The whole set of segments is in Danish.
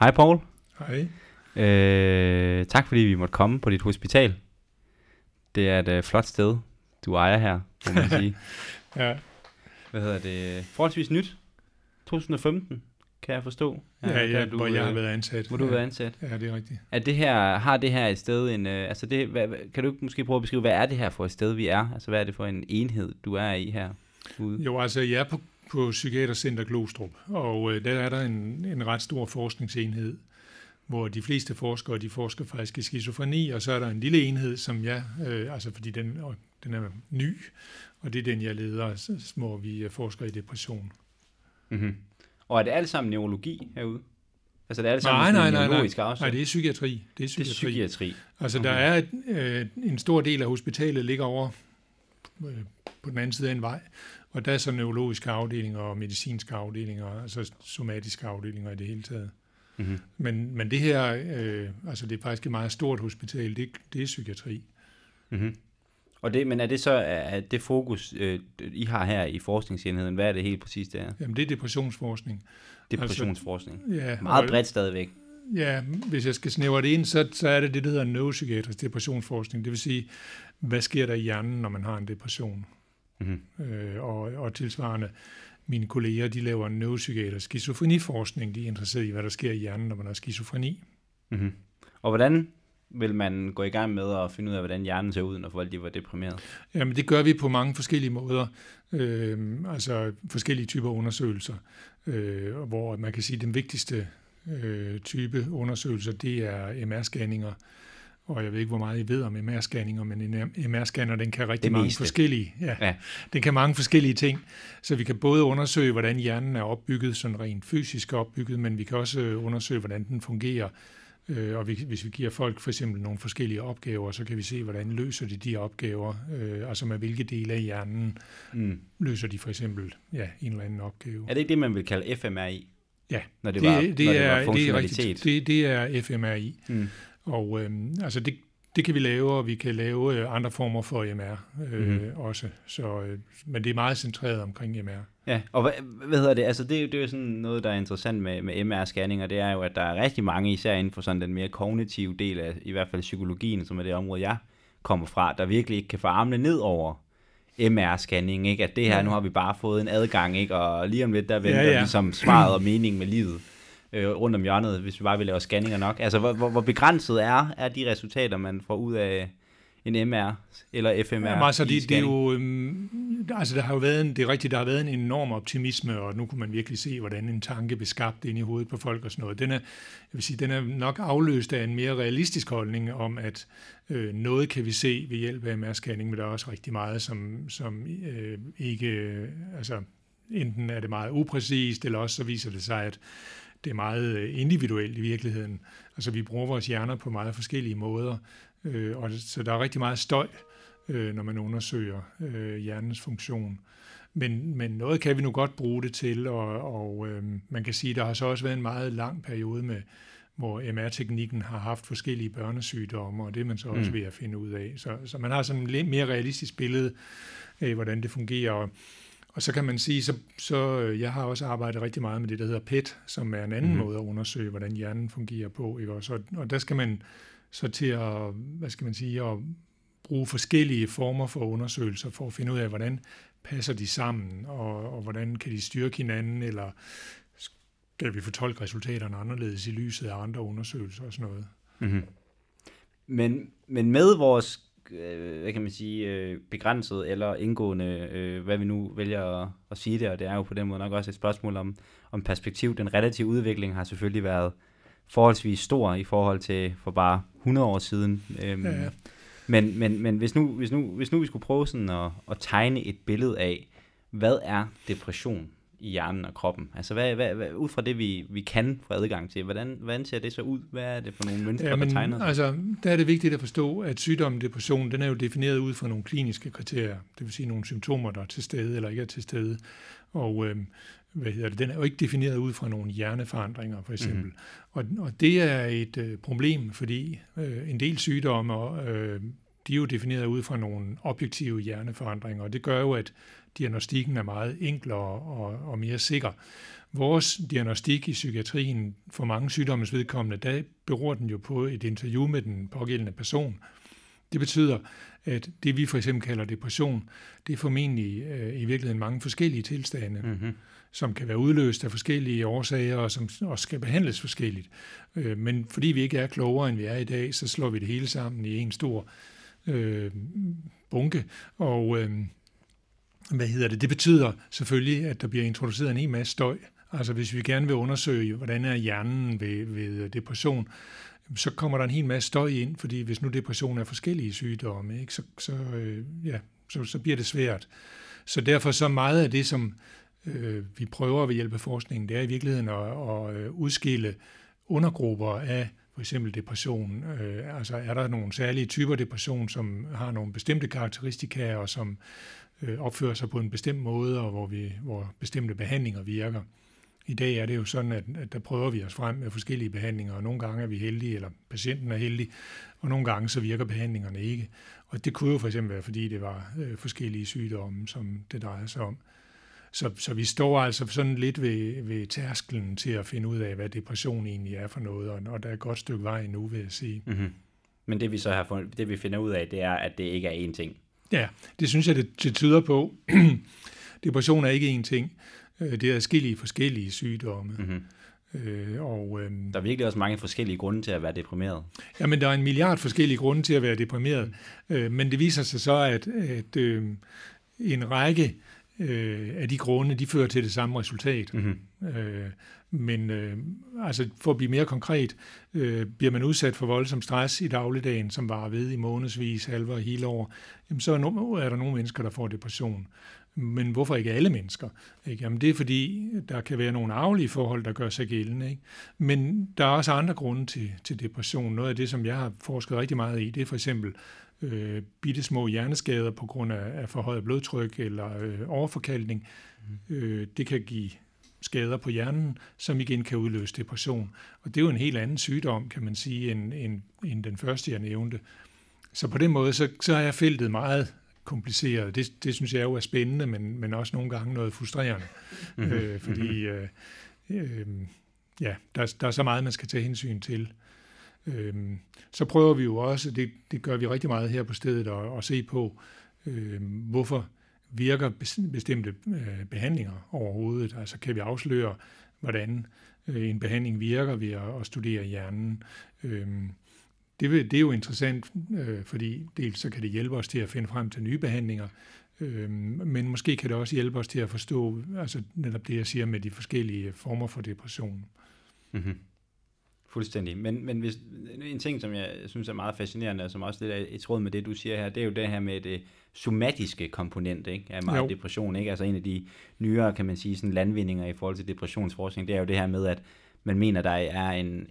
Hej Paul. Hej. Tak fordi vi måtte komme på dit hospital. Det er et flot sted, du ejer her, må man sige. Ja. Hvad hedder det? Forholdsvis nyt. 2015, kan jeg forstå. Ja, hvor jeg har været ansat. Hvor du har været ansat. Ja, det er rigtigt. Har det her et sted en... kan du måske prøve at beskrive, hvad er det her for et sted, vi er? Altså, hvad er det for en enhed, du er i her? Ude? Jo, altså, jeg er på Psykiatercenter Glostrup, og der er der en ret stor forskningsenhed, hvor de fleste forskere, de forsker faktisk i skizofreni, og så er der en lille enhed, som jeg, fordi den er ny, og det er den, jeg leder, hvor vi forsker i depression. Mm-hmm. Og er det alt sammen neurologi herude? Altså det er alt sammen neurologisk afsnit? Nej, det er psykiatri. Altså okay. Der er en stor del af hospitalet ligger over på den anden side af en vej, og der er så neurologiske afdelinger og medicinske afdelinger, altså somatiske afdelinger i det hele taget. Mm-hmm. Men det her, det er faktisk et meget stort hospital, det er psykiatri. Mm-hmm. Men er det så det fokus, I har her i forskningsenheden, hvad er det helt præcis, det er? Jamen, det er depressionsforskning. Depressionsforskning. Altså, ja, meget bredt stadigvæk. Ja, hvis jeg skal snævre det ind, så er det, der hedder neuropsykiatrisk depressionsforskning. Det vil sige, hvad sker der i hjernen, når man har en depression? Mm-hmm. Og tilsvarende, mine kolleger, de laver neuropsykiatrisk skizofreniforskning. De er interesseret i, hvad der sker i hjernen, når man har skizofreni. Mm-hmm. Og hvordan vil man gå i gang med at finde ud af, hvordan hjernen ser ud, når folk de var deprimeret? Jamen, det gør vi på mange forskellige måder. Forskellige typer undersøgelser, hvor man kan sige, at den vigtigste type undersøgelser, det er MR-scanninger. Og jeg ved ikke, hvor meget I ved om MR-scanninger, men en MR-scanner, den kan rigtig mange forskellige. Ja. Den kan mange forskellige ting. Så vi kan både undersøge, hvordan hjernen er opbygget, sådan rent fysisk opbygget, men vi kan også undersøge, hvordan den fungerer. Og hvis vi giver folk for eksempel nogle forskellige opgaver, så kan vi se, hvordan løser de opgaver, med hvilke dele af hjernen løser de for eksempel en eller anden opgave. Er det ikke det, man vil kalde FMRI? Ja, når det var funktionalitet. Det er FMRI. Mm. Og det kan vi lave, og vi kan lave andre former for MR også. Så, men det er meget centreret omkring MR. Ja, og hvad hedder det? Altså det er jo sådan noget, der er interessant med MR-scanninger, det er jo, at der er rigtig mange, især inden for sådan den mere kognitive del af, i hvert fald psykologien, som er det område, jeg kommer fra, der virkelig ikke kan få armene ned over MR-scanning, ikke? At det her, nu har vi bare fået en adgang, ikke? Og lige om lidt, der venter ligesom svaret og mening med livet rundt om hjørnet, hvis vi bare vil lave scanninger nok. Altså, hvor begrænset er de resultater, man får ud af en MR eller FMR? Ja, altså, det er jo, der har været en enorm optimisme, og nu kunne man virkelig se, hvordan en tanke blev skabt ind i hovedet på folk og sådan noget. Den er nok afløst af en mere realistisk holdning om, at noget kan vi se ved hjælp af MR-scanning, men der er også rigtig meget, som ikke... Altså, enten er det meget upræcist, eller også så viser det sig, at det er meget individuelt i virkeligheden. Altså, vi bruger vores hjerner på meget forskellige måder, og så der er rigtig meget støj, når man undersøger hjernens funktion. Men noget kan vi nu godt bruge det til, og man kan sige, at der har så også været en meget lang periode med, hvor MR-teknikken har haft forskellige børnesygdomme, og det er man så også ved at finde ud af. Så man har sådan et mere realistisk billede af, hvordan det fungerer. Og så kan man sige, så jeg har også arbejdet rigtig meget med det, der hedder PET, som er en anden måde at undersøge, hvordan hjernen fungerer på. Ikke? Og der skal man så til at bruge forskellige former for undersøgelser for at finde ud af, hvordan passer de sammen, og hvordan kan de styrke hinanden, eller skal vi fortolke resultaterne anderledes i lyset af andre undersøgelser og sådan noget. Mm-hmm. Men med vores hvad kan man sige, begrænset eller indgående, hvad vi nu vælger at sige det, og det er jo på den måde nok også et spørgsmål om perspektiv. Den relative udvikling har selvfølgelig været forholdsvis stor i forhold til for bare 100 år siden. Ja. Men hvis nu vi skulle prøve sådan at tegne et billede af, hvad er depression i hjernen og kroppen? Altså hvad, ud fra det, vi kan få adgang til, hvordan ser det så ud? Hvad er det for nogle mønstre, der tegner sig? Altså, der er det vigtigt at forstå, at sygdommen depression, den er jo defineret ud fra nogle kliniske kriterier, det vil sige nogle symptomer, der er til stede eller ikke er til stede, og den er jo ikke defineret ud fra nogle hjerneforandringer, for eksempel. Mm-hmm. Og det er et problem, fordi en del sygdomme, de er jo defineret ud fra nogle objektive hjerneforandringer, og det gør jo, at diagnostikken er meget enklere og mere sikker, Vores diagnostik i psykiatrien for mange sygdommes vedkommende, der beror den jo på et interview med den pågældende person. Det betyder, at det vi for eksempel kalder depression, det er formentlig i virkeligheden mange forskellige tilstande, mm-hmm. som kan være udløst af forskellige årsager, og som også skal behandles forskelligt. Men fordi vi ikke er klogere, end vi er i dag, så slår vi det hele sammen i en stor bunke, og det betyder selvfølgelig, at der bliver introduceret en hel masse støj. Altså hvis vi gerne vil undersøge, hvordan er hjernen ved depression, så kommer der en hel masse støj ind, fordi hvis nu depression er forskellige sygdomme, ikke, så bliver det svært. Så derfor så meget af det, som vi prøver ved hjælp af forskningen, det er i virkeligheden at udskille undergrupper af for eksempel depression. Altså er der nogle særlige typer depression, som har nogle bestemte karakteristika, og som opfører sig på en bestemt måde, og hvor bestemte behandlinger virker. I dag er det jo sådan, at der prøver vi os frem med forskellige behandlinger, og nogle gange er vi heldige, eller patienten er heldig, og nogle gange så virker behandlingerne ikke. Og det kunne jo for eksempel være, fordi det var forskellige sygdomme, som det drejer sig om. Så vi står altså sådan lidt ved tærsklen til at finde ud af, hvad depression egentlig er for noget, og der er et godt stykke vej endnu, vil jeg sige. Mm-hmm. Men det vi så har fundet, det vi finder ud af, det er, at det ikke er én ting. Ja, det synes jeg, det tyder på. Depression er ikke én ting. Det er adskillige forskellige sygdomme. Mm-hmm. Der er virkelig også mange forskellige grunde til at være deprimeret. Jamen, der er 1 milliard forskellige grunde til at være deprimeret. Men det viser sig så, at en række af de grunde, de fører til det samme resultat. Mm-hmm. Men for at blive mere konkret, bliver man udsat for voldsom stress i dagligdagen, som varer ved i månedsvis, halve og hele år, jamen så er der nogle mennesker, der får depression. Men hvorfor ikke alle mennesker? Ikke? Jamen det er fordi, der kan være nogle arvelige forhold, der gør sig gældende. Ikke? Men der er også andre grunde til depression. Noget af det, som jeg har forsket rigtig meget i, det er for eksempel bittesmå hjerneskader på grund af forhøjet blodtryk eller overforkalkning. Det kan give skader på hjernen, som igen kan udløse depression. Og det er jo en helt anden sygdom, kan man sige, end den første, jeg nævnte. Så på den måde, så er feltet meget kompliceret. Det synes jeg jo er spændende, men også nogle gange noget frustrerende. Mm-hmm. Fordi der er så meget, man skal tage hensyn til. Så prøver vi jo også, det gør vi rigtig meget her på stedet, at se på, hvorfor virker bestemte behandlinger overhovedet. Altså kan vi afsløre, hvordan en behandling virker ved at studere hjernen. Det er jo interessant, fordi dels så kan det hjælpe os til at finde frem til nye behandlinger, men måske kan det også hjælpe os til at forstå, altså netop det, jeg siger med de forskellige former for depression. Mm-hmm. Fuldstændig. Men hvis, en ting, som jeg synes er meget fascinerende, og som også lidt er et tråd med det, du siger her, det er jo det her med det somatiske komponent, ikke, af meget depression. Ikke? Altså en af de nyere, kan man sige, sådan landvindinger i forhold til depressionsforskning, det er jo det her med, at man mener, der er en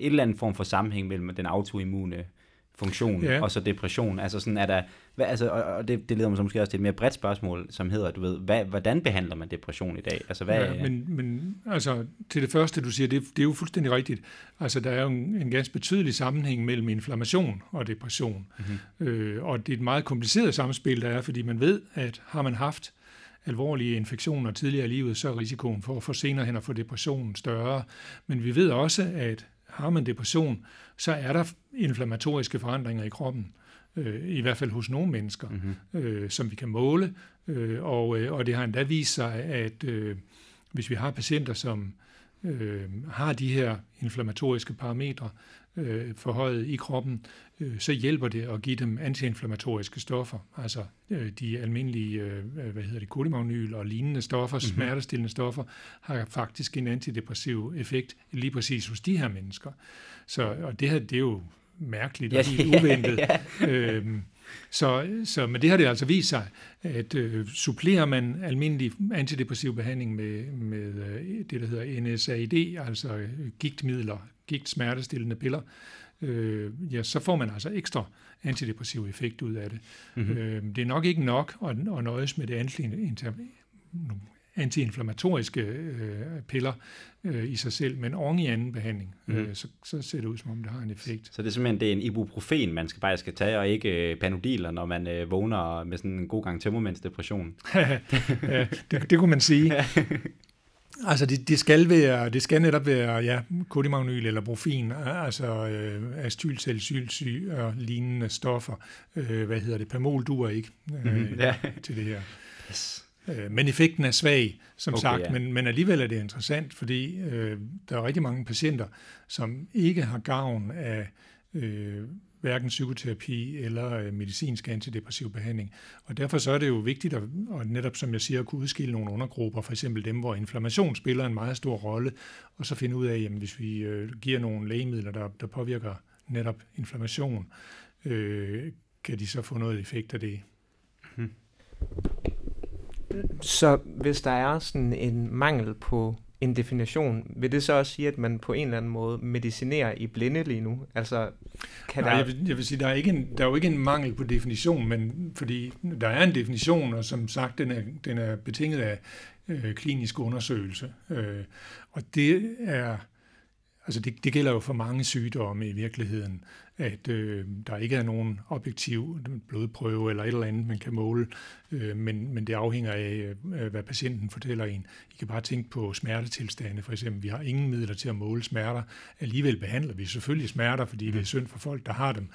eller anden form for sammenhæng mellem den autoimmune funktion og så depression. Altså sådan er der, det leder mig så måske også til et mere bredt spørgsmål, som hedder, du ved, hvordan behandler man depression i dag? Altså men til det første, du siger, det er jo fuldstændig rigtigt. Altså der er jo en ganske betydelig sammenhæng mellem inflammation og depression. Mm-hmm. Og det er et meget kompliceret samspil, der er, fordi man ved, at har man haft alvorlige infektioner tidligere i livet, så er risikoen for at få senere hen og få depressionen større. Men vi ved også, at har man depression, så er der inflammatoriske forandringer i kroppen, i hvert fald hos nogle mennesker, som vi kan måle. Og det har endda vist sig, at hvis vi har patienter, som har de her inflammatoriske parametre forhøjet i kroppen, så hjælper det at give dem antiinflammatoriske stoffer, altså de almindelige kolimagnyl og lignende stoffer, mm-hmm. smertestillende stoffer, har faktisk en antidepressiv effekt lige præcis hos de her mennesker. Så, og det her, det er jo mærkeligt og helt uventet. Men det har det altså vist sig, at supplerer man almindelig antidepressiv behandling med det, der hedder NSAID, altså gigtmidler, gigt-smertestillende piller, så får man altså ekstra antidepressiv effekt ud af det. Mm-hmm. Det er nok ikke nok at nøjes med det antiinflammatoriske piller i sig selv, men oven i anden behandling, så ser det ud, som om det har en effekt. Så det er simpelthen det er en ibuprofen, man skal tage, og ikke Panodiler, når man vågner med sådan en god gang tømmermændsdepression. Ja, det kunne man sige. Altså det skal være, det skal netop være, ja, kodimagnyl eller brofin, altså acetylsalicylsyre og lignende stoffer. Pamol duer ikke til det her. Yes. Men effekten er svag, som sagt, ja. men alligevel er det interessant, fordi der er rigtig mange patienter, som ikke har gavn af hverken psykoterapi eller medicinsk antidepressiv behandling. Og derfor så er det jo vigtigt, at netop som jeg siger, at kunne udskille nogle undergrupper, for eksempel dem, hvor inflammation spiller en meget stor rolle, og så finde ud af, jamen, hvis vi giver nogle lægemidler, der påvirker netop inflammation, kan de så få noget effekt af det. Hmm. Så hvis der er sådan en mangel på en definition, vil det så også sige, at man på en eller anden måde medicinerer i blinde lige nu? Altså, jeg vil sige, der er jo ikke en mangel på definition, men fordi der er en definition, og som sagt, den er betinget af klinisk undersøgelse. Og det er, altså det gælder jo for mange sygdomme i virkeligheden, at der ikke er nogen objektiv blodprøve eller et eller andet, man kan måle, men det afhænger af, hvad patienten fortæller en. I kan bare tænke på smertetilstande, for eksempel. Vi har ingen midler til at måle smerter. Alligevel behandler vi selvfølgelig smerter, fordi det er synd for folk, der har dem.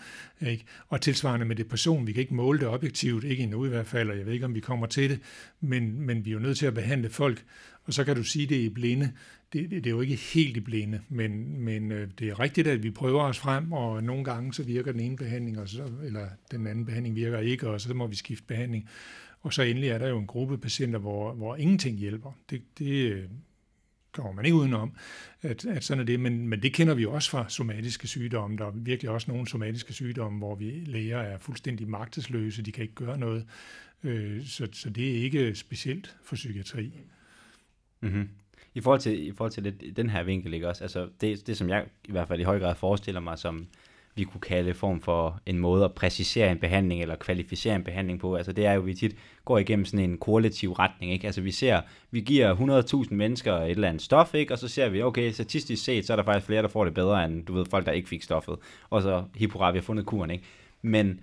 Ikke? Og tilsvarende med depression, vi kan ikke måle det objektivt, ikke endnu i hvert fald, og jeg ved ikke, om vi kommer til det, men vi er jo nødt til at behandle folk, og så kan du sige, det er i blinde. Det er jo ikke helt i blinde, men det er rigtigt, at vi prøver os frem, og nogle gange så virker den ene behandling, eller den anden behandling virker ikke, og så må vi skifte behandling. Og så endelig er der jo en gruppe patienter, hvor ingenting hjælper. Det kommer man ikke udenom, at sådan er det, men det kender vi også fra somatiske sygdomme. Der er virkelig også nogle somatiske sygdomme, hvor vi læger er fuldstændig magtesløse, de kan ikke gøre noget. Så det er ikke specielt for psykiatri. Mm-hmm. I forhold til lidt den her vinkel, ikke også? Altså det, som jeg i hvert fald i høj grad forestiller mig, som vi kunne kalde form for en måde at præcisere en behandling eller kvalificere en behandling på, altså det er jo, vi tit går igennem sådan en korrelativ retning, ikke? Altså vi giver 100.000 mennesker et eller andet stof, ikke? Og så ser vi, okay, statistisk set, så er der faktisk flere, der får det bedre end, du ved, folk, der ikke fik stoffet. Og så, hippora, vi har fundet kuren, ikke? Men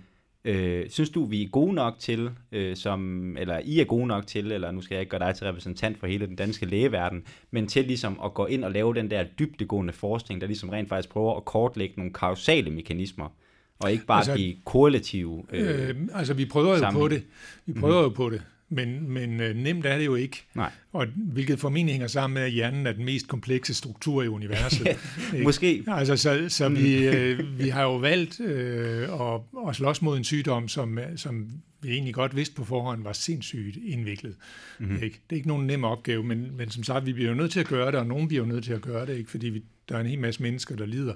synes du, vi er gode nok til, eller I er gode nok til, eller nu skal jeg ikke gøre dig til repræsentant for hele den danske lægeverden, men til ligesom at gå ind og lave den der dybdegående forskning, der ligesom rent faktisk prøver at kortlægge nogle kausale mekanismer, og ikke bare de korrelative altså, vi prøver jo på det. Men nemt er det jo ikke. Nej. Og hvilket formentlig hænger sammen med, at hjernen er den mest komplekse struktur i universet. Måske. Altså, så vi har jo valgt at slås mod en sygdom, som vi egentlig godt vidste på forhånd var sindssygt indviklet. Mm-hmm. Ikke? Det er ikke nogen nem opgave, men som sagt, vi bliver jo nødt til at gøre det, og nogen bliver jo nødt til at gøre det, ikke? Fordi der er en hel masse mennesker, der lider.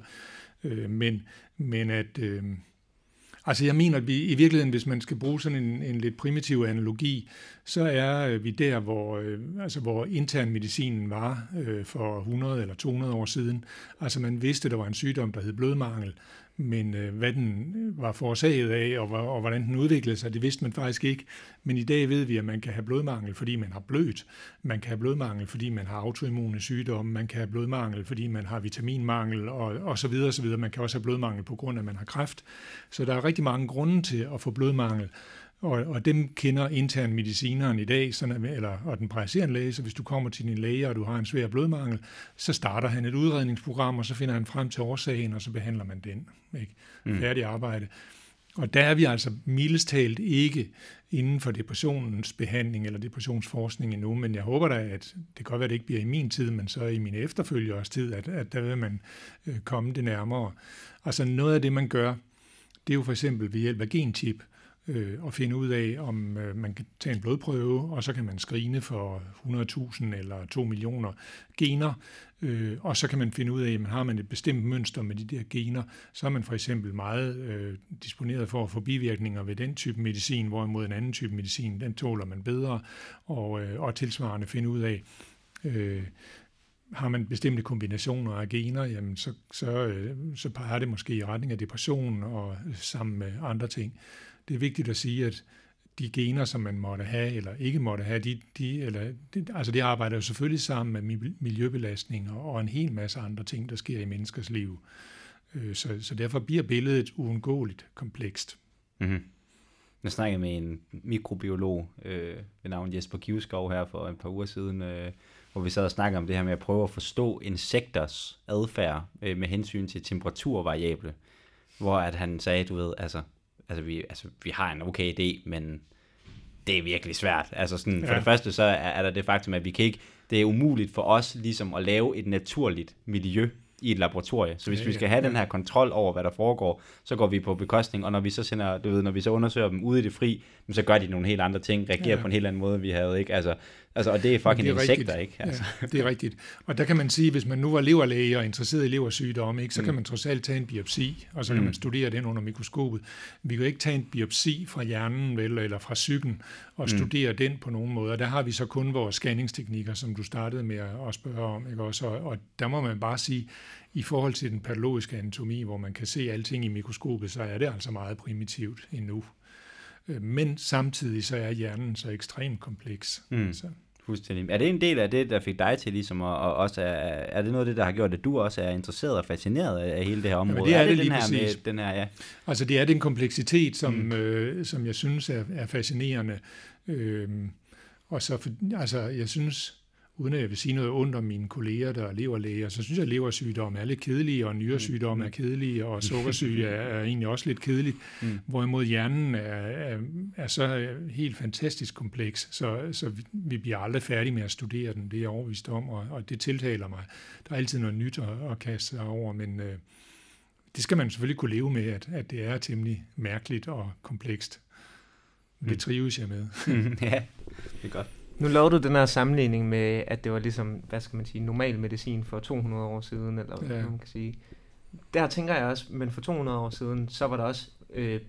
Altså jeg mener, at vi i virkeligheden, hvis man skal bruge sådan en lidt primitiv analogi, så er vi der, hvor internmedicinen var for 100 eller 200 år siden. Altså man vidste, der var en sygdom, der hed blodmangel, men hvad den var forårsaget af, og hvordan den udviklede sig, det vidste man faktisk ikke. Men i dag ved vi, at man kan have blodmangel, fordi man har blødt. Man kan have blodmangel, fordi man har autoimmune sygdomme. Man kan have blodmangel, fordi man har vitaminmangel, og så videre, så videre. Man kan også have blodmangel på grund af, at man har kræft. Så der er rigtig mange grunde til at få blodmangel. Og dem kender intern medicineren i dag, og den præciserende læge, så hvis du kommer til din læge, og du har en svær blodmangel, så starter han et udredningsprogram, og så finder han frem til årsagen, og så behandler man den. Ikke? Færdig arbejde. Og der er vi altså mildest talt ikke inden for depressionens behandling eller depressionsforskning endnu, men jeg håber da, at det kan godt være, at det ikke bliver i min tid, men så i mine efterfølgeres tid, at der vil man komme det nærmere. Altså noget af det, man gør, det er jo for eksempel ved hjælp af genchip, og finde ud af, om man kan tage en blodprøve, og så kan man screene for 100.000 eller 2 millioner gener, og så kan man finde ud af, at har man et bestemt mønster med de der gener, så er man for eksempel meget disponeret for at få bivirkninger ved den type medicin, hvorimod en anden type medicin, den tåler man bedre, og tilsvarende finde ud af, har man bestemte kombinationer af gener, jamen så peger det måske i retning af depression og sammen med andre ting. Det er vigtigt at sige, at de gener, som man måtte have eller ikke måtte have, det arbejder jo selvfølgelig sammen med miljøbelastning og en hel masse andre ting, der sker i menneskers liv. Så derfor bliver billedet uundgåeligt komplekst. Mm-hmm. Jeg snakkede med en mikrobiolog ved navn Jesper Kivskov her for et par uger siden, hvor vi sad og snakkede om det her med at prøve at forstå insekters adfærd med hensyn til temperaturvariable, hvor at han sagde, du ved, vi har en okay idé, men det er virkelig svært. Altså sådan, for det første så er der det faktum, at vi kan ikke, det er umuligt for os ligesom at lave et naturligt miljø i et laboratorium. Så hvis vi skal have den her kontrol over, hvad der foregår, så går vi på bekostning, og når vi så sender, du ved, når vi så undersøger dem ude i det fri, så gør de nogle helt andre ting, reagerer på en helt anden måde, vi havde, ikke? Altså og det er fucking insekter, ikke? Altså. Ja, det er rigtigt. Og der kan man sige, hvis man nu var leverlæge og interesseret i leversygdomme, ikke, så kan man trods alt tage en biopsi, og så kan man studere den under mikroskopet. Vi kan ikke tage en biopsi fra hjernen, vel, eller fra psyken, og studere den på nogen måde. Og der har vi så kun vores scanningsteknikker, som du startede med at spørge om, ikke også? Og der må man bare sige, i forhold til den patologiske anatomi, hvor man kan se alting i mikroskopet, så er det altså meget primitivt endnu. Men samtidig så er hjernen så ekstremt kompleks. Altså. Fuldstændig. Er det en del af det, der fik dig til ligesom, og også er det noget af det, der har gjort, at du også er interesseret og fascineret af hele det her område? Jamen, det er det lige præcis. Altså det er den kompleksitet, som, som jeg synes er fascinerende. Og så, altså jeg synes, uden at jeg vil sige noget ondt om mine kolleger, der er leverlæger, så synes jeg, at leversygdomme er lidt kedelige, og nyresygdomme er kedelige, og sukkersyge er egentlig også lidt kedeligt, hvorimod hjernen er så helt fantastisk kompleks, så vi bliver aldrig færdige med at studere den, det er jeg overvist om, og det tiltaler mig. Der er altid noget nyt at kaste sig over, men det skal man selvfølgelig kunne leve med, at det er temmelig mærkeligt og komplekst. Det trives jeg med. Ja, det er godt. Nu lavede du den her sammenligning med, at det var ligesom, hvad skal man sige, normal medicin for 200 år siden, eller hvad man kan sige. Der tænker jeg også, men for 200 år siden, så var der også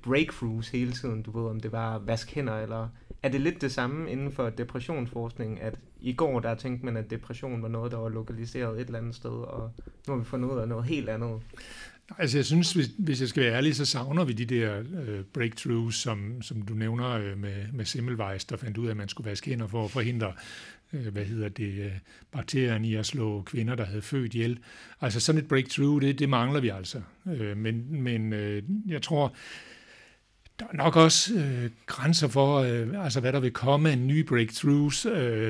breakthroughs hele tiden, du ved, om det var vask hænder, eller er det lidt det samme inden for depressionsforskning, at i går der tænkte man, at depression var noget, der var lokaliseret et eller andet sted, og nu har vi fundet ud af noget helt andet. Altså jeg synes, hvis jeg skal være ærlig, så savner vi de der breakthroughs, som du nævner med Simmelweis, der fandt ud af, at man skulle vaske hænder for at forhindre bakterierne i at slå kvinder, der havde født ihjel. Altså sådan et breakthrough, det mangler vi altså. Men jeg tror, der er nok også grænser for, hvad der vil komme af nye breakthroughs,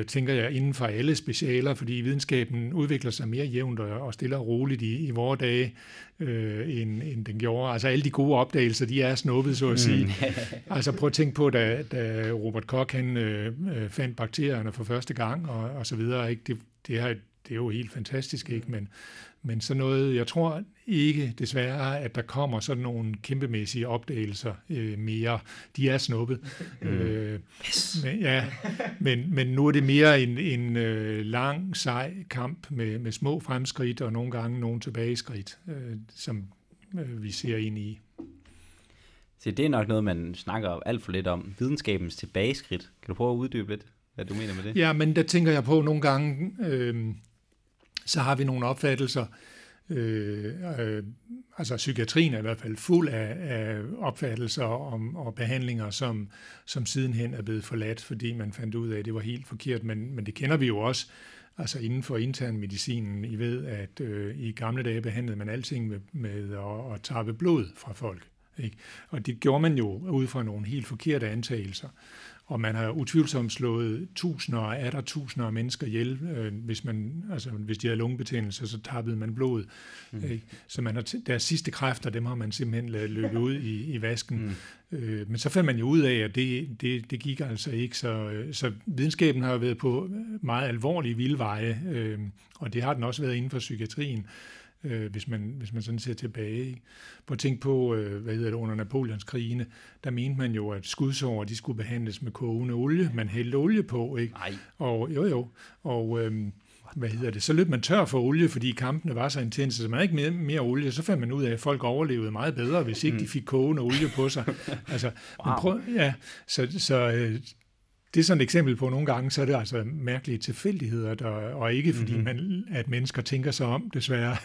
tænker jeg, inden for alle specialer, fordi videnskaben udvikler sig mere jævnt og stille og roligt i vore dage, end den gjorde. Altså alle de gode opdagelser, de er snuppet, så at sige. Altså prøv at tænke på, da Robert Koch han, fandt bakterierne for første gang, og så videre. Ikke? Det er jo helt fantastisk, ikke? Men sådan noget, jeg tror ikke desværre, at der kommer sådan nogle kæmpemæssige opdagelser mere. De er snuppet. Yes. Men nu er det mere en lang, sej kamp med små fremskridt og nogle gange nogle tilbageskridt, som vi ser ind i. Så det er nok noget, man snakker alt for lidt om. Videnskabens tilbageskridt. Kan du prøve at uddybe lidt, hvad du mener med det? Ja, men der tænker jeg på nogle gange... så har vi nogle opfattelser, psykiatrien er i hvert fald fuld af opfattelser og behandlinger, som sidenhen er blevet forladt, fordi man fandt ud af, at det var helt forkert, men det kender vi jo også, altså inden for internmedicinen. I ved, at i gamle dage behandlede man alting med at tappe blod fra folk, ikke? Og det gjorde man jo ud fra nogle helt forkerte antagelser. Og man har utvivlsomt slået tusinder og atter tusinder af mennesker ihjel. Hvis de havde lungebetændelse, så tappede man blodet. Så man har deres sidste kræfter, dem har man simpelthen ladet løbe ud i vasken. Men så fandt man jo ud af, at det gik altså ikke. Så videnskaben har jo været på meget alvorlige vildveje, og det har den også været inden for psykiatrien, hvis man sådan ser tilbage. Prøv at tænke på, under Napoleonskrigene, der mente man jo, at skudsår, de skulle behandles med kogende olie. Man hældte olie på, ikke? Nej. Så løb man tør for olie, fordi kampene var så intense, så man ikke mere olie. Så fandt man ud af, at folk overlevede meget bedre, hvis ikke de fik kogende olie på sig. Altså, wow. Det er sådan et eksempel på, nogle gange, så er det altså mærkelige tilfældigheder, og ikke fordi at mennesker tænker sig om, desværre,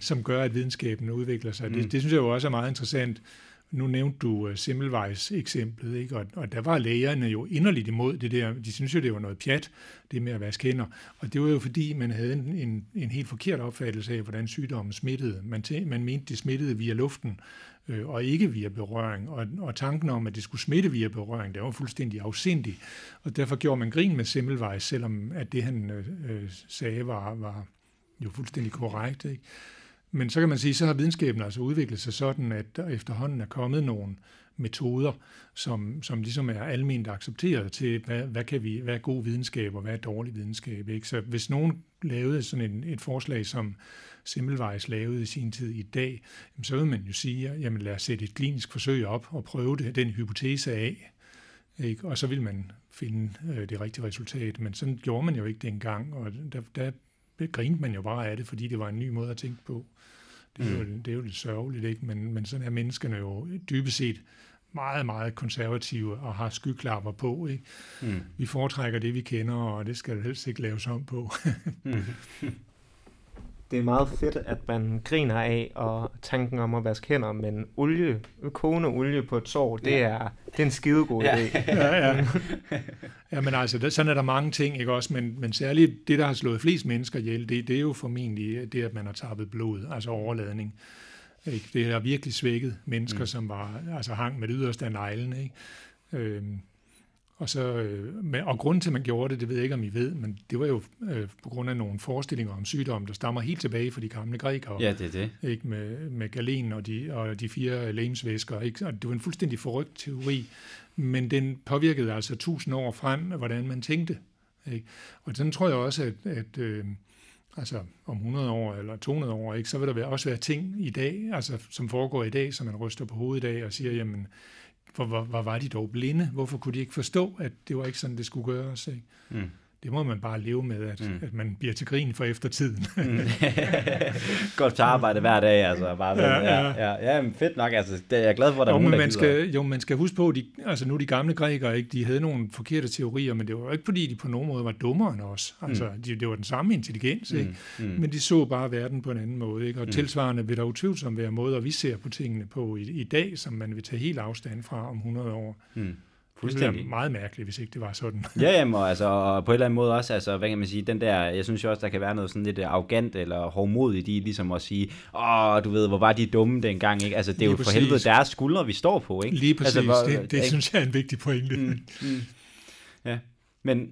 som gør, at videnskaben udvikler sig. Det synes jeg jo også er meget interessant, Nu nævnte du Simmelweis-eksemplet, ikke? Og der var lægerne jo inderligt imod det der. De synes jo, det var noget pjat, det med at vaske hænder. Og det var jo fordi, man havde en helt forkert opfattelse af, hvordan sygdommen smittede. Man mente, det smittede via luften og ikke via berøring. Og tanken om, at det skulle smitte via berøring, det var fuldstændig afsindig. Og derfor gjorde man grin med Simmelweis, selvom at det, han sagde, var jo fuldstændig korrekt, ikke? Men så kan man sige, så har videnskaben altså udviklet sig sådan, at der efterhånden er kommet nogle metoder, som ligesom er alment accepteret til, hvad er god videnskab, og hvad er dårlig videnskab, ikke? Så hvis nogen lavede sådan et forslag, som Simmelweis lavede i sin tid i dag, så ville man jo sige, jamen lad os sætte et klinisk forsøg op og prøve den hypotese af, ikke? Og så vil man finde det rigtige resultat. Men sådan gjorde man jo ikke dengang, og der grinte man jo bare af det, fordi det var en ny måde at tænke på. Det er jo lidt sørgeligt, ikke? Men sådan er menneskerne jo dybest set meget, meget konservative og har skyklapper på, ikke? Mm. Vi foretrækker det, vi kender, og det skal helst ikke laves om på. Det er meget fedt, at man griner af og tanken om at vaske hænder, men olie, kogende olie på et sår, det er en skidegod idé. Ja. Ja, men altså, sådan er der mange ting, ikke også? Men særligt det, der har slået flest mennesker ihjel, det er jo formentlig det, at man har tappet blod, altså overladning. Ikke? Det har virkelig svækket mennesker, som var, altså, hang med det yderste af neglen, ikke? Og grunden til, at man gjorde det, det ved jeg ikke, om I ved, men det var jo på grund af nogle forestillinger om sygdom, der stammer helt tilbage fra de gamle grækere. Ja, det er det. Ikke? Med Galen og de fire legemsvæsker, ikke? Og det var en fuldstændig forrykt teori, men den påvirkede altså 1000 år frem, hvordan man tænkte, ikke? Og sådan tror jeg også, at altså om 100 år eller 200 år, ikke? Så vil der også være ting i dag, altså, som foregår i dag, som man ryster på hovedet af og siger, jamen, hvor var de dog blinde? Hvorfor kunne de ikke forstå, at det var ikke sådan, det skulle gøres? Ikke? Mm. Det må man bare leve med, at man bliver til grin for eftertiden. Godt arbejde hver dag, altså. Bare sådan, ja. Ja, fedt nok. Altså, jeg er glad for, at der er nogen, der gider. Jo, man skal huske på, at altså, nu de gamle grækere, ikke, de havde nogle forkerte teorier, men det var jo ikke, fordi de på nogen måde var dummere end os. Altså, det var den samme intelligens, ikke? Men de så bare verden på en anden måde, ikke? Og tilsvarende vil der utvivlsomt være måder, vi ser på tingene på i dag, som man vil tage helt afstand fra om 100 år. Mm. Det er meget mærkeligt, hvis ikke det var sådan. Og på en eller anden måde også, altså, hvad kan man sige, den der, jeg synes jo også, der kan være noget sådan lidt arrogant eller hårdmodigt i, ligesom at sige, du ved, hvor var de dumme dengang, ikke? Altså, det er jo for helvede deres skuldre, vi står på, ikke? Lige præcis, altså, det synes jeg er en vigtig pointe. Ja, men...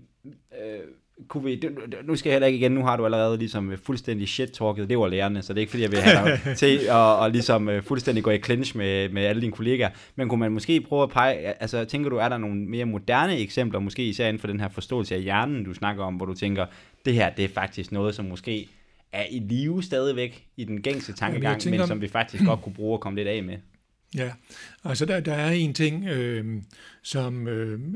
nu skal jeg heller ikke igen, nu har du allerede ligesom fuldstændig shit-talket, det var lærerne, så det er ikke fordi, jeg vil have dig til at ligesom fuldstændig gå i clinch med alle dine kollegaer, men kunne man måske prøve at pege, altså tænker du, er der nogle mere moderne eksempler, måske især inden for den her forståelse af hjernen, du snakker om, hvor du tænker, det her, det er faktisk noget, som måske er i live stadigvæk i den gængse tankegang, men som vi faktisk godt kunne bruge at komme lidt af med. Ja, altså der er en ting, som,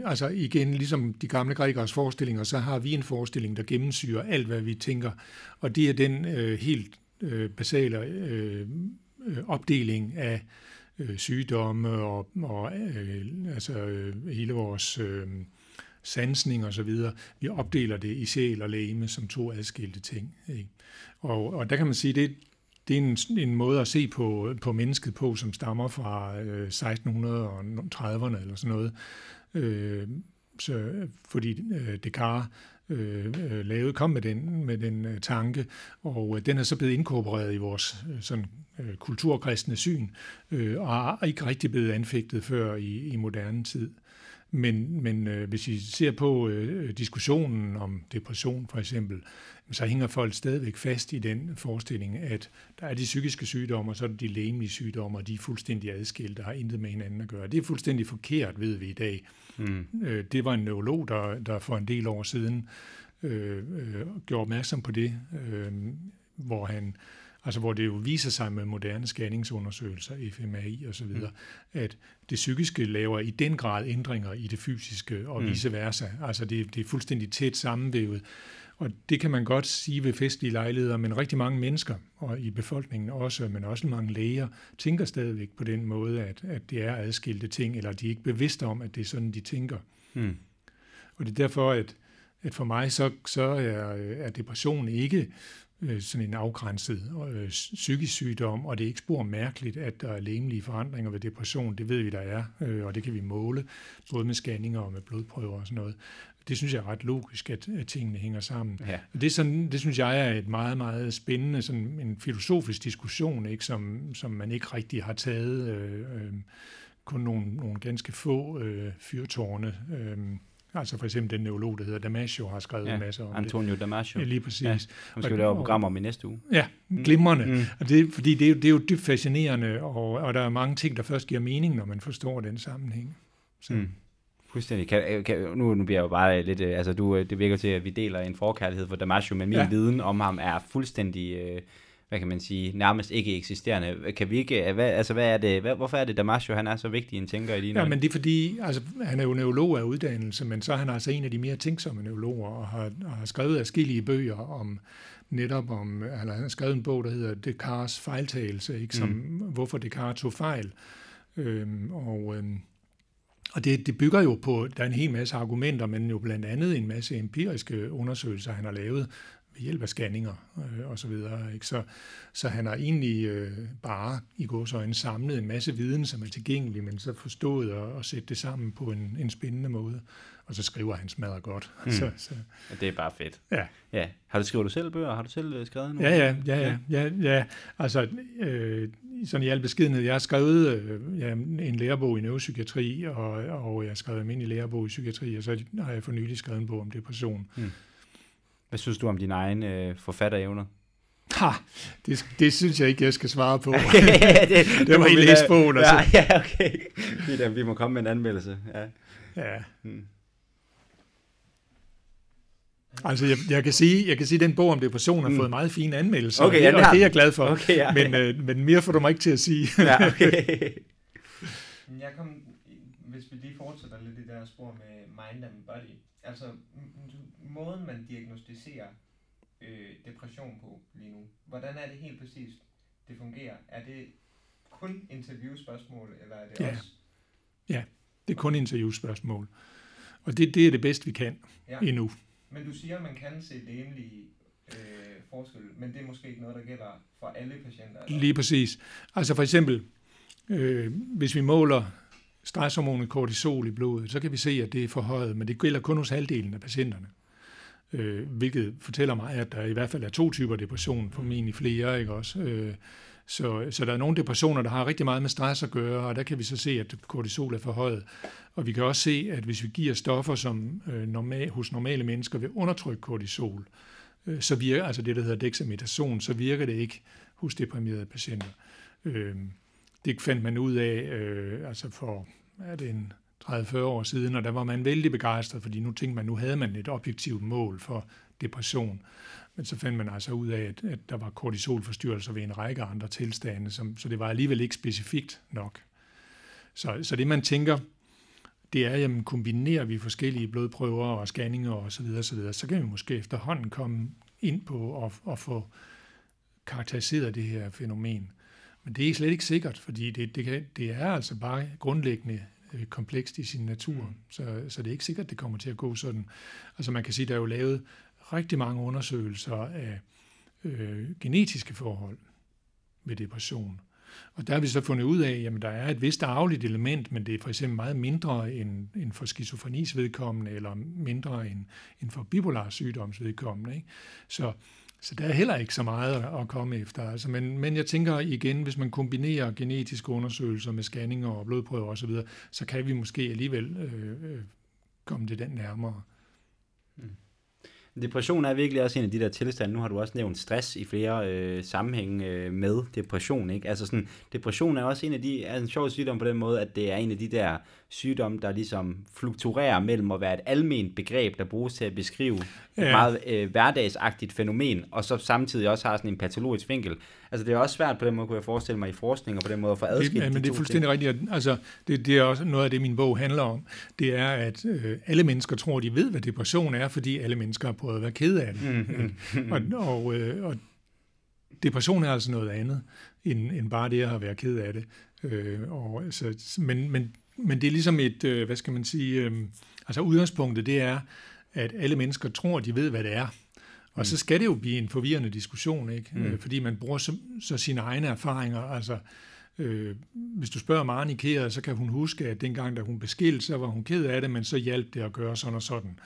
altså igen, ligesom de gamle grækeres forestillinger, så har vi en forestilling, der gennemsyrer alt, hvad vi tænker, og det er den helt basale opdeling af sygdomme og altså hele vores sansning og så videre. Vi opdeler det i sjæl og legeme som to adskilte ting, ikke? Og der kan man sige, det er en måde at se på mennesket på, som stammer fra 1630'erne eller sådan noget. Fordi Descartes kom med den tanke, og den er så blevet inkorporeret i vores sådan kulturkristne syn, og er ikke rigtig blevet anfægtet før i moderne tid. Men hvis I ser på diskussionen om depression for eksempel, så hænger folk stadigvæk fast i den forestilling, at der er de psykiske sygdomme, og så er de legemlige sygdomme, og de er fuldstændig adskilt og har intet med hinanden at gøre. Det er fuldstændig forkert, ved vi i dag. Det var en neurolog, der for en del år siden gjorde opmærksom på det, hvor det jo viser sig med moderne scanningsundersøgelser, FMRI og så videre, at det psykiske laver i den grad ændringer i det fysiske og vice versa. Altså det er fuldstændig tæt sammenvævet. Og det kan man godt sige ved festlige lejligheder, men rigtig mange mennesker, og i befolkningen også, men også mange læger, tænker stadigvæk på den måde, at det er adskilte ting, eller de er ikke bevidste om, at det er sådan, de tænker. Og det er derfor, at for mig så er depression ikke sådan en afgrænset psykisk sygdom, og det er ikke spor mærkeligt, at der er legemlige forandringer ved depression. Det ved vi, der er, og det kan vi måle, både med scanninger og med blodprøver og sådan noget. Det synes jeg er ret logisk, at tingene hænger sammen. Ja. Det synes jeg er et meget, meget spændende, sådan en filosofisk diskussion, ikke, som man ikke rigtig har taget kun nogle ganske få fyrtårne. Altså for eksempel den neurolog, der hedder Damasio, har skrevet en masse om Antonio Damasio. Lige præcis. Ja, hun skal jo lave programmer om i næste uge. Ja, glimrende. Fordi det er jo dybt fascinerende, og der er mange ting, der først giver mening, når man forstår den sammenhæng. Så. Fuldstændig. Nu bliver jeg jo bare lidt... altså det virker til, at vi deler en forkærlighed for Damasio, men min viden om ham er fuldstændig... hvad kan man sige, nærmest ikke eksisterende. Kan vi ikke, hvad er det, hvorfor er det Damasio, han er så vigtig en tænker i dine? Ja, men det er fordi, altså, han er jo neurolog af uddannelse, men så er han altså en af de mere tænksomme neurologer, og har skrevet adskillige bøger han har skrevet en bog, der hedder Descartes fejltagelse, ikke, hvorfor Descartes tog fejl. Og det bygger jo på, der er en hel masse argumenter, men jo blandt andet en masse empiriske undersøgelser, han har lavet, hjælp af scanninger og så videre. Ikke? Så han har egentlig bare i gåseøjne samlet en masse viden, som er tilgængelig, men så forstået og sætte det sammen på en spændende måde. Og så skriver han smadret godt. Så. Det er bare fedt. Ja. Ja. Skriver du selv bøger? Har du selv skrevet noget? Ja. Altså, sådan i al beskedenhed, jeg har skrevet en lærebog i neuropsykiatri, og jeg har skrevet almindelig lærebog i psykiatri, og så har jeg for nylig skrevet en bog om depression. Hvad synes du om dine egne forfatterevner? Det synes jeg ikke, jeg skal svare på. Det var i læsbogen. Ja, okay. Vi må komme med en anmeldelse. Altså, jeg kan sige, at den bog om depression har fået meget fine anmeldelser. Okay, og det er jeg glad for. Okay, men mere får du mig ikke til at sige. Ja, okay. Hvis vi lige fortsætter lidt i det der spor med mind and body, altså måden man diagnostiserer depression på lige nu, hvordan er det helt præcis, det fungerer? Er det kun interviewspørgsmål, eller er det også? Ja, det er kun interviewspørgsmål, og det er det bedste vi kan endnu. Men du siger, at man kan se lægemlige forskel, men det er måske ikke noget, der gælder for alle patienter? Eller? Lige præcis. Altså for eksempel, hvis vi måler stresshormonet kortisol i blodet, så kan vi se, at det er forhøjet, men det gælder kun hos halvdelen af patienterne. Hvilket fortæller mig, at der i hvert fald er 2 typer depression, formentlig flere, ikke også? Så der er nogle depressioner, der har rigtig meget med stress at gøre, og der kan vi så se, at kortisol er forhøjet. Og vi kan også se, at hvis vi giver stoffer, som hos normale mennesker vil undertrykke kortisol, så virker, altså det, der hedder dexamethason, så virker det ikke hos deprimerede patienter. Det fandt man ud af altså for 30-40 år siden, og der var man vældig begejstret, fordi nu tænkte man, nu havde man et objektivt mål for depression. Men så fandt man altså ud af, at der var kortisolforstyrrelser ved en række andre tilstande, så det var alligevel ikke specifikt nok. Så det, man tænker, det er, jamen kombinerer vi forskellige blodprøver og scanninger og så videre, så kan vi måske efterhånden komme ind på og få karakteriseret det her fænomen. Men det er slet ikke sikkert, fordi det er altså bare grundlæggende komplekst i sin natur, så det er ikke sikkert, det kommer til at gå sådan. Altså man kan sige, der er jo lavet rigtig mange undersøgelser af genetiske forhold ved depression. Og der har vi så fundet ud af, jamen der er et vist arveligt element, men det er for eksempel meget mindre end for skizofrenis vedkommende, eller mindre end for bipolar sygdoms vedkommende. Ikke? Så der er heller ikke så meget at komme efter. Altså, men jeg tænker igen, hvis man kombinerer genetiske undersøgelser med scanninger og blodprøver osv., så kan vi måske alligevel komme til den nærmere. Depression er virkelig også en af de der tilstande. Nu har du også nævnt stress i flere sammenhænge med depression, ikke? Altså sådan, depression er også en af de, en sjov sygdom på den måde, at det er en af de der sygdomme, der ligesom fluktuerer mellem at være et alment begreb, der bruges til at beskrive et meget hverdagsagtigt fænomen, og så samtidig også har sådan en patologisk vinkel. Altså det er også svært på den måde, kunne jeg forestille mig, i forskning og på den måde at få adskilt det, men det er fuldstændig rigtigt. Altså det er også noget af det, min bog handler om. Det er, at alle mennesker tror, de ved, hvad depression er, fordi alle mennesker prøver at være ked af det. Og depression er altså noget andet, end bare det at være ked af det. Men det er ligesom et, hvad skal man sige, altså udgangspunktet, det er, at alle mennesker tror, de ved, hvad det er. Og så skal det jo blive en forvirrende diskussion, ikke? Fordi man bruger så sine egne erfaringer. Altså, hvis du spørger Maren i Kæret, så kan hun huske, at dengang, da hun blev skilt, så var hun ked af det, men så hjalp det at gøre sådan og sådan.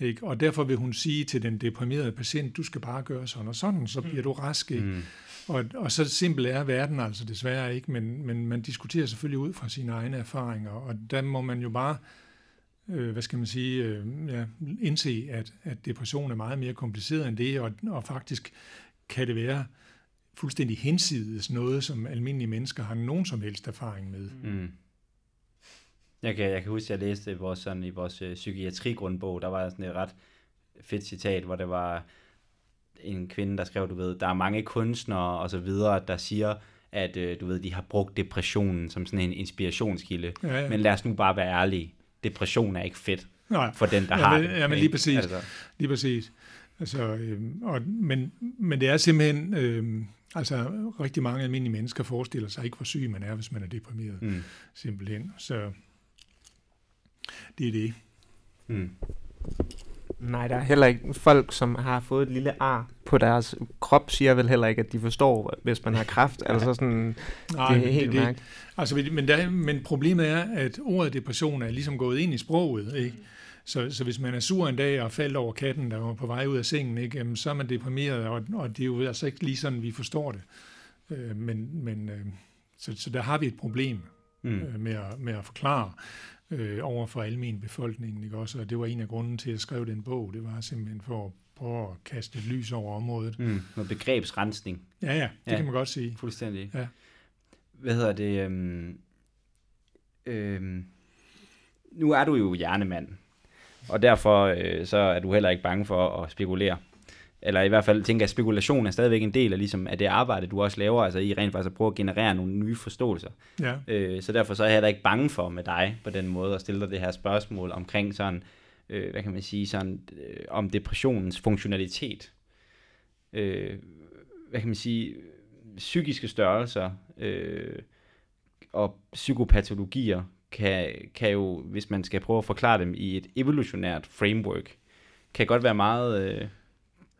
Ikke? Og derfor vil hun sige til den deprimerede patient, du skal bare gøre sådan og sådan, så bliver du rask. Ikke? Og så simpel er verden altså desværre ikke, men man diskuterer selvfølgelig ud fra sine egne erfaringer, og der må man jo bare... indse, at depression er meget mere kompliceret end det, og faktisk kan det være fuldstændig hinsides noget, som almindelige mennesker har nogen som helst erfaring med. Mm. Jeg kan huske, at jeg læste i vores psykiatrigrundbog, der var sådan et ret fedt citat, hvor det var en kvinde, der skrev, du ved, der er mange kunstnere og så videre, der siger, at du ved, de har brugt depressionen som sådan en inspirationskilde, ja. Men lad os nu bare være ærlige. Depression er ikke fedt for den, der har det. Ja, men lige præcis. Altså. Lige præcis. Altså, men det er simpelthen... rigtig mange almindelige mennesker forestiller sig ikke, hvor syg man er, hvis man er deprimeret. Mm. Simpelthen. Så det er det. Mm. Nej, der er heller ikke folk, som har fået et lille ar på deres krop, siger vel heller ikke, at de forstår, hvis man har kræft. Altså sådan, nej, det er helt mærkeligt. Altså, men problemet er, at ordet depression er ligesom gået ind i sproget, ikke? Så hvis man er sur en dag og faldt over katten, der var på vej ud af sengen, ikke? Jamen, så er man deprimeret, og det er jo altså ikke lige sådan, vi forstår det. Men der har vi et problem med at forklare over for almen befolkningen, ikke også? Og det var en af grunden til, at jeg skrev den bog. Det var simpelthen for at prøve at kaste et lys over området. Noget begrebsrensning. Ja, det kan man godt sige. Fuldstændig. Ja. Hvad hedder det? Nu er du jo hjernemand, og derfor så er du heller ikke bange for at spekulere. Eller i hvert fald tænker jeg, at spekulation er stadigvæk en del af, ligesom, af det arbejde, du også laver, altså I rent faktisk at prøve at generere nogle nye forståelser. Ja. Så derfor så er jeg heller ikke bange for med dig på den måde at stille dig det her spørgsmål omkring sådan, hvad kan man sige, sådan, om depressionens funktionalitet. Hvad kan man sige, psykiske størrelser og psykopatologier kan jo, hvis man skal prøve at forklare dem i et evolutionært framework, kan godt være meget...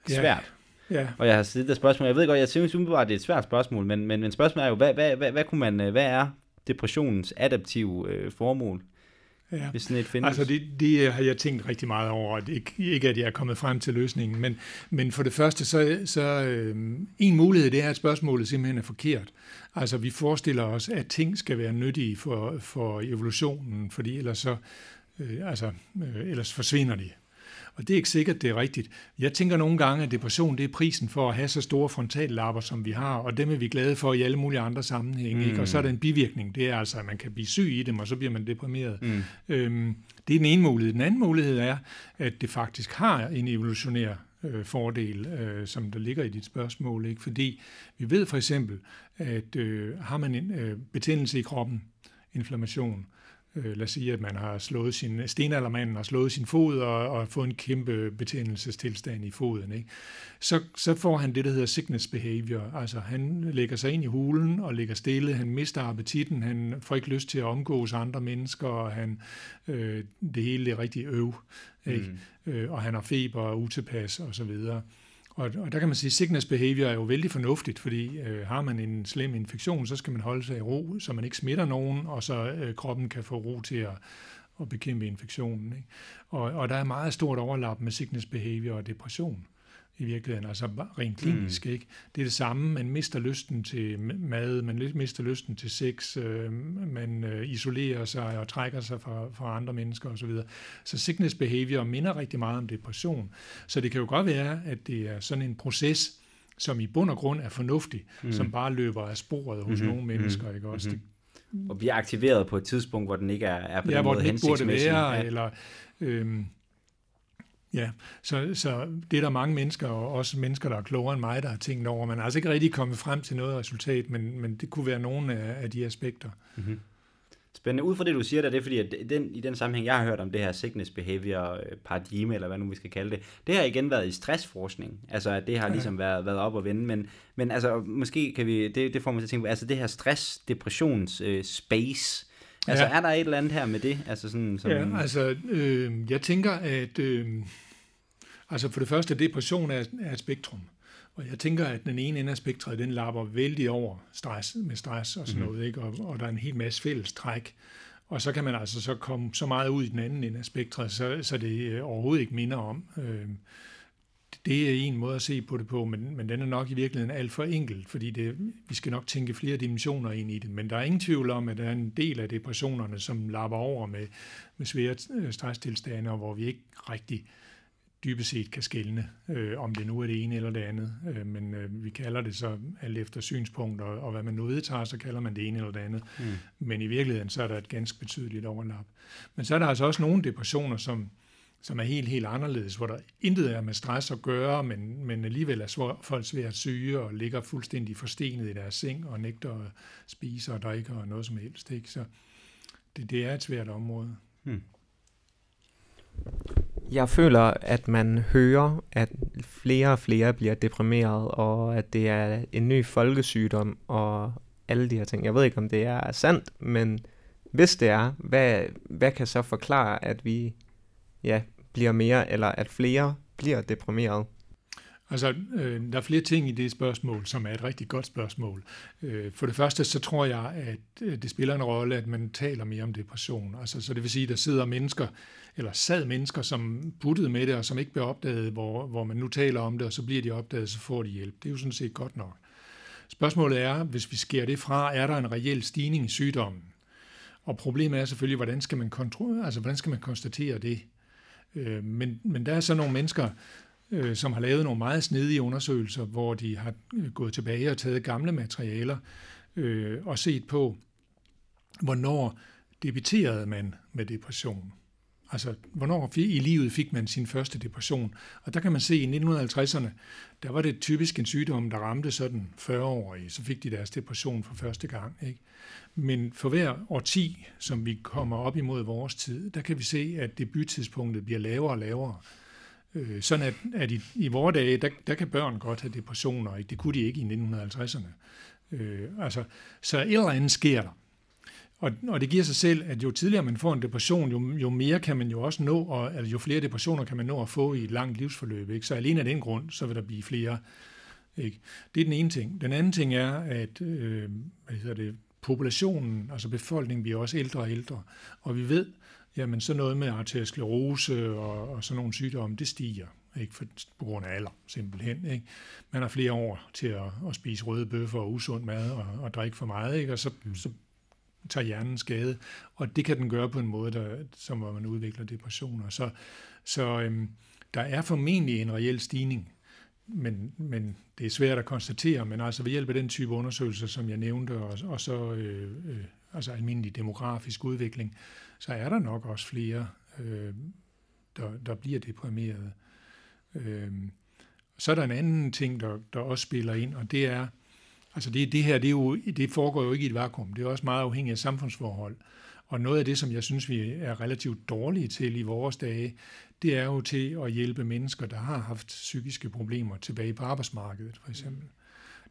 svært. Yeah. Og jeg har stillet et spørgsmål. Jeg ved godt, jeg synes umiddelbart, at det er et svært spørgsmål, men spørgsmålet er jo, hvad er depressionens adaptive formål? Ja. Hvis sådan et findes? Altså det har jeg tænkt rigtig meget over, at ikke at jeg er kommet frem til løsningen, men for det første, så en mulighed det er, at spørgsmålet simpelthen er forkert. Altså vi forestiller os, at ting skal være nyttige for evolutionen, fordi ellers, ellers forsvinder de. Og det er ikke sikkert, det er rigtigt. Jeg tænker nogle gange, at depression det er prisen for at have så store frontallapper, som vi har, og dem er vi glade for i alle mulige andre sammenhænge. Ikke? Og så er der en bivirkning, det er altså, at man kan blive syg i dem, og så bliver man deprimeret. Det er den ene mulighed. Den anden mulighed er, at det faktisk har en evolutionær fordel, som der ligger i dit spørgsmål. Ikke? Fordi vi ved for eksempel, at har man en betændelse i kroppen, inflammation, lad os sige, at man har slået sin stenaldermanden har slået sin fod og fået en kæmpe betændelsestilstand i foden, ikke? Så får han det, der hedder sickness behavior. Altså han lægger sig ind i hulen og ligger stille. Han mister appetitten. Han får ikke lyst til at omgås andre mennesker. Og han det hele er rigtig øv. Ikke? Og han har feber og utilpas og så videre. Og der kan man sige, at sickness behavior er jo vældig fornuftigt, fordi har man en slem infektion, så skal man holde sig i ro, så man ikke smitter nogen, og så kroppen kan få ro til at bekæmpe infektionen. Ikke? Og der er meget stort overlap med sickness behavior og depression i virkeligheden, altså rent klinisk. Ikke? Det er det samme, man mister lysten til mad, man mister lysten til sex, man isolerer sig og trækker sig fra andre mennesker osv. Så sickness behavior minder rigtig meget om depression. Så det kan jo godt være, at det er sådan en proces, som i bund og grund er fornuftig, som bare løber af sporet hos nogle mennesker. Ikke? Også det, og bliver aktiveret på et tidspunkt, hvor den ikke er på den måde hensigtsmæssig. Ja, eller... Ja, så det er der mange mennesker, og også mennesker, der er klogere end mig, der har tænkt over. Man er altså ikke rigtig kommet frem til noget resultat, men det kunne være nogle af de aspekter. Mm-hmm. Spændende. Ud fra det, du siger, det er fordi, at i den sammenhæng, jeg har hørt om det her sickness behavior paradigme, eller hvad nu vi skal kalde det, det har igen været i stressforskning. Altså, at det har ligesom været op og vende, men altså, måske kan vi, det får man til at tænke på, altså det her stress-depressions space. Altså, er der et eller andet her med det? Altså, sådan, jeg tænker, at Altså for det første, depression er et spektrum. Og jeg tænker, at den ene ende af spektret, den lapper vældig over stress, med stress og sådan noget, ikke? Og der er en hel masse fælles træk. Og så kan man altså så komme så meget ud i den anden ende af spektret, så det overhovedet ikke minder om. Det er en måde at se på det på, men den er nok i virkeligheden alt for enkelt, fordi vi skal nok tænke flere dimensioner ind i det. Men der er ingen tvivl om, at der er en del af depressionerne, som lapper over med svære stresstilstande, hvor vi ikke rigtig dybest set kan skelne, om det nu er det ene eller det andet. Men vi kalder det så alt efter synspunkt, og hvad man nu vedtager, så kalder man det ene eller det andet. Men i virkeligheden, så er der et ganske betydeligt overlap. Men så er der altså også nogle depressioner, som er helt, helt anderledes, hvor der intet er med stress at gøre, men alligevel er folk svært syge og ligger fuldstændig forstenet i deres seng og nægter at spise og drikke og noget som helst. Ikke? Så det er et svært område. Jeg føler, at man hører, at flere og flere bliver deprimeret, og at det er en ny folkesygdom og alle de her ting. Jeg ved ikke, om det er sandt, men hvis det er, hvad kan så forklare, at vi bliver mere, eller at flere bliver deprimeret? Altså, der er flere ting i det spørgsmål, som er et rigtig godt spørgsmål. For det første, så tror jeg, at det spiller en rolle, at man taler mere om depression. Altså, så det vil sige, at der sidder mennesker, eller sad mennesker, som puttede med det, og som ikke blev opdaget, hvor man nu taler om det, og så bliver de opdaget, så får de hjælp. Det er jo sådan set godt nok. Spørgsmålet er, hvis vi skærer det fra, er der en reel stigning i sygdommen? Og problemet er selvfølgelig, hvordan skal man konstatere det? Men der er så nogle mennesker, som har lavet nogle meget snedige undersøgelser, hvor de har gået tilbage og taget gamle materialer og set på, hvornår debuterede man med depression. Altså, hvornår i livet fik man sin første depression. Og der kan man se, at i 1950'erne, der var det typisk en sygdom, der ramte sådan 40-årige, så fik de deres depression for første gang. Ikke? Men for hver årti, som vi kommer op imod vores tid, der kan vi se, at debuttidspunktet bliver lavere og lavere. Sådan at i vore dage, der kan børn godt have depressioner, ikke? Det kunne de ikke i 1950'erne. Så et eller andet sker der. Og det giver sig selv, at jo tidligere man får en depression, jo mere kan man jo også nå, altså jo flere depressioner kan man nå at få i et langt livsforløb. Ikke? Så alene af den grund, så vil der blive flere. Ikke? Det er den ene ting. Den anden ting er, at populationen, altså befolkningen, bliver også ældre og ældre. Og vi ved, jamen sådan noget med arteriosklerose og sådan nogle sygdomme, det stiger. Ikke på grund af alder, simpelthen. Ikke? Man har flere år til at spise røde bøffer og usund mad og drikke for meget, ikke? Og så tager hjernen skade, og det kan den gøre på en måde, som hvor man udvikler depressioner. Så der er formentlig en reel stigning, men det er svært at konstatere, men altså ved hjælp af den type undersøgelser, som jeg nævnte, og så altså almindelig demografisk udvikling, så er der nok også flere, der bliver deprimerede. Så er der en anden ting, der også spiller ind, og det er, altså det foregår jo ikke i et vakuum. Det er også meget afhængigt af samfundsforhold. Og noget af det, som jeg synes, vi er relativt dårlige til i vores dage, det er jo til at hjælpe mennesker, der har haft psykiske problemer, tilbage på arbejdsmarkedet, for eksempel.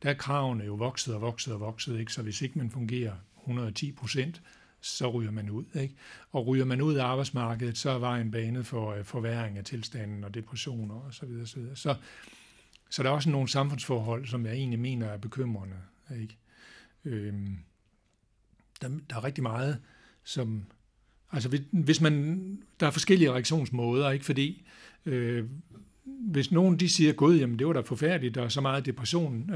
Der er kravene jo vokset, ikke? Så hvis ikke man fungerer 110%, så ryger man ud. Ikke? Og ryger man ud af arbejdsmarkedet, så er vejen banet for forværring af tilstanden og depressioner osv. osv. Så der er også nogle samfundsforhold, som jeg egentlig mener er bekymrende. Ikke? Der er rigtig meget, som... Altså, hvis man... Der er forskellige reaktionsmåder, ikke? Fordi hvis nogen de siger, gud, jamen det var da forfærdeligt, der er så meget depression,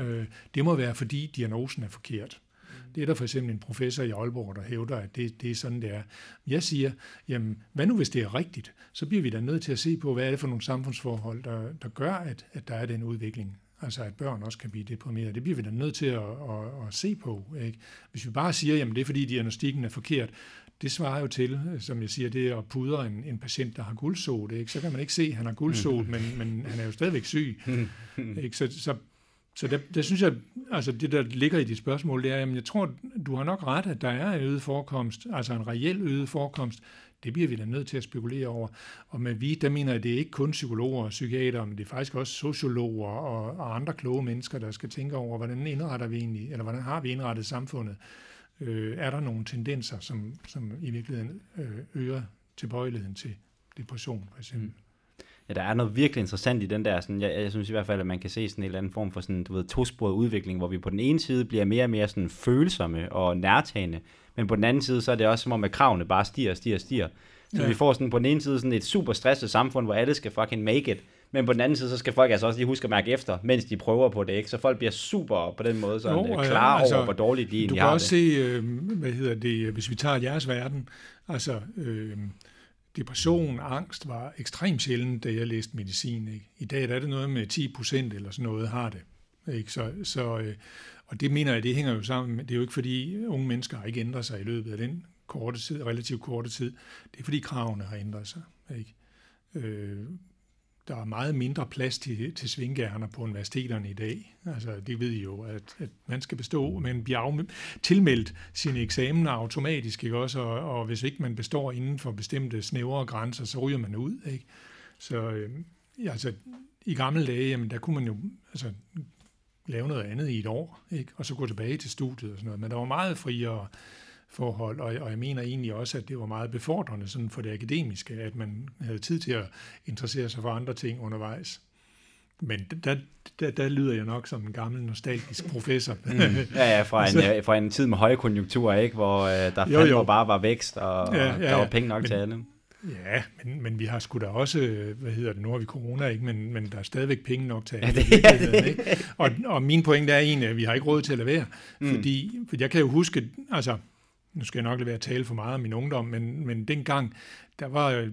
det må være, fordi diagnosen er forkert. Det er der for eksempel en professor i Aalborg, der hævder, at det er sådan, det er. Jeg siger, jamen, hvad nu hvis det er rigtigt? Så bliver vi da nødt til at se på, hvad er det for nogle samfundsforhold, der gør, at der er den udvikling. Altså, at børn også kan blive deprimerede. Det bliver vi da nødt til at se på. Ikke? Hvis vi bare siger, jamen, det er fordi diagnostikken er forkert, det svarer jo til, som jeg siger, det er at pudre en patient, der har guldsot. Ikke? Så kan man ikke se, at han har guldsot, men han er jo stadigvæk syg. Ikke? Så der synes jeg, altså det der ligger i dit spørgsmål, det er, jamen jeg tror, du har nok ret, at der er en øget forekomst, altså en reel øget forekomst, det bliver vi da nødt til at spekulere over. Og med vi, der mener jeg, det er ikke kun psykologer og psykiatere, men det er faktisk også sociologer og andre kloge mennesker, der skal tænke over, hvordan indretter vi egentlig, eller hvordan har vi indrettet samfundet? Er der nogle tendenser, som i virkeligheden øger tilbøjeligheden til depression, for eksempel? ja, der er noget virkelig interessant i den der, sådan, jeg synes i hvert fald, at man kan se sådan en eller anden form for sådan, du ved, tosporet udvikling, hvor vi på den ene side bliver mere og mere sådan følsomme og nærtagende, men på den anden side, så er det også som om, at kravene bare stiger. Så vi får sådan på den ene side sådan et super stresset samfund, hvor alle skal fucking make it, men på den anden side, så skal folk altså også lige huske at mærke efter, mens de prøver på det, ikke? Så folk bliver super på den måde sådan klar over, hvor dårligt de egentlig har det. Du kan også se, hvis vi tager jeres verden, altså... Depression, angst var ekstremt sjældent, da jeg læste medicin. Ikke? I dag er det noget med 10% eller sådan noget har det. Ikke? Så, og det mener jeg, det hænger jo sammen. Det er jo ikke fordi unge mennesker har ikke ændret sig i løbet af den korte tid, relativt korte tid. Det er fordi kravene har ændret sig. Ikke? Der er meget mindre plads til svinghjerner på universiteterne i dag. Altså, det ved I jo, at man skal bestå, man bliver tilmeldt sine eksamener automatisk, ikke også? Og hvis ikke man består inden for bestemte snævre grænser, så ryger man ud, ikke? Så altså, i gamle dage, jamen, der kunne man jo altså, lave noget andet i et år, ikke? Og så gå tilbage til studiet og sådan noget. Men der var meget friere forhold, og jeg mener egentlig også, at det var meget befordrende sådan for det akademiske, at man havde tid til at interessere sig for andre ting undervejs. Men der lyder jeg nok som en gammel nostalgisk professor. Fra en tid med høje konjunkturer, ikke, hvor der fandme bare var vækst, og der var penge nok til alle. Ja, men vi har sgu da også, nu har vi corona, ikke, men der er stadigvæk penge nok til alle. Ikke? Og min pointe er egentlig, at vi har ikke råd til at lade være, for jeg kan jo huske, altså nu skal jeg nok lade være at tale for meget om min ungdom, men dengang, der var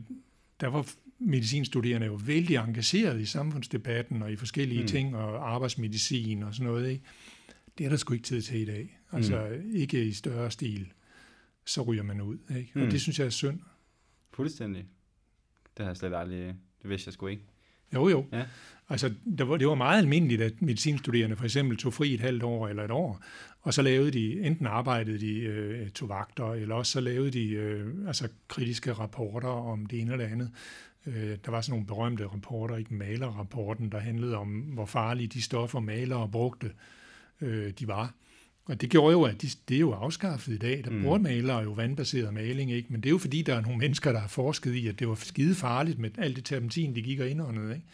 medicinstuderende jo vældig engageret i samfundsdebatten og i forskellige ting, og arbejdsmedicin og sådan noget. Ikke? Det er der sgu ikke tid til i dag. Altså ikke i større stil, så ryger man ud. Ikke? Og det synes jeg er synd. Fuldstændig. Det har jeg slet aldrig, det vidste jeg sgu ikke. Jo. Ja. Altså, det var meget almindeligt, at medicinstuderende for eksempel tog fri et halvt år eller et år, og så lavede de, enten arbejdede de tog vagter, eller også så lavede de kritiske rapporter om det ene eller andet. Der var sådan nogle berømte rapporter, ikke malerrapporten, der handlede om, hvor farlige de stoffer malere brugte, de var. Og det gjorde jo, at det er jo afskaffet i dag. Der bruger malere jo vandbaseret maling, ikke? Men det er jo fordi, der er nogle mennesker, der har forsket i, at det var skide farligt med alt det terpentin, de gik og indåndede, ikke?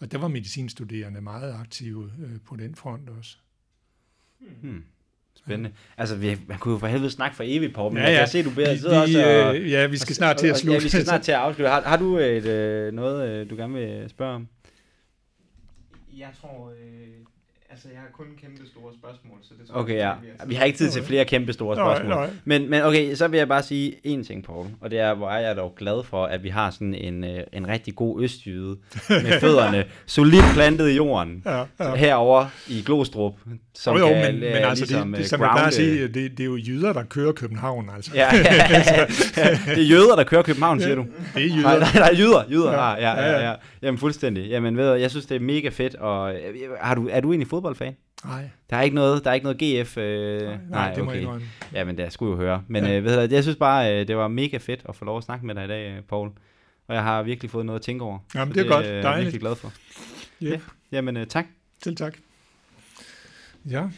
Og der var medicinstuderende meget aktive på den front også. Spændende. Altså, man kunne jo for helvede snakke for evigt, Paul, men jeg kan se, du sidder også og... Ja, vi skal snart til at slutte. Ja, vi skal snart til at afslutte. Har du noget, du gerne vil spørge om? Jeg tror... Altså, jeg har kun kæmpe store spørgsmål, så det tror jeg ikke. Vi har ikke tid til flere kæmpe store spørgsmål. Nej. Men okay, så vil jeg bare sige én ting, Poul, og det er, hvor er jeg dog glad for, at vi har sådan en rigtig god østjyde med fødderne solidt plantet i jorden herover i Glostrup, som kan ligesom grounde. Som jeg bare siger, det er jo jyder, der kører København, altså. Det er jøder, der kører København, siger du? Det er jyder. Nej, jyder. Ja. Jamen, fuldstændig. Jamen, ved du, jeg synes, det er mega fedt, og er du egentlig fodboldfan? Nej. Der er ikke noget GF. Nej, det må jeg ikke. Jamen, det skulle jo høre. Men jeg synes bare, det var mega fedt at få lov at snakke med dig i dag, Poul. Og jeg har virkelig fået noget at tænke over. Jamen, det er godt. Dejligt. Jeg er virkelig glad for. Yep. Ja. Jamen, tak. Selv tak. Ja.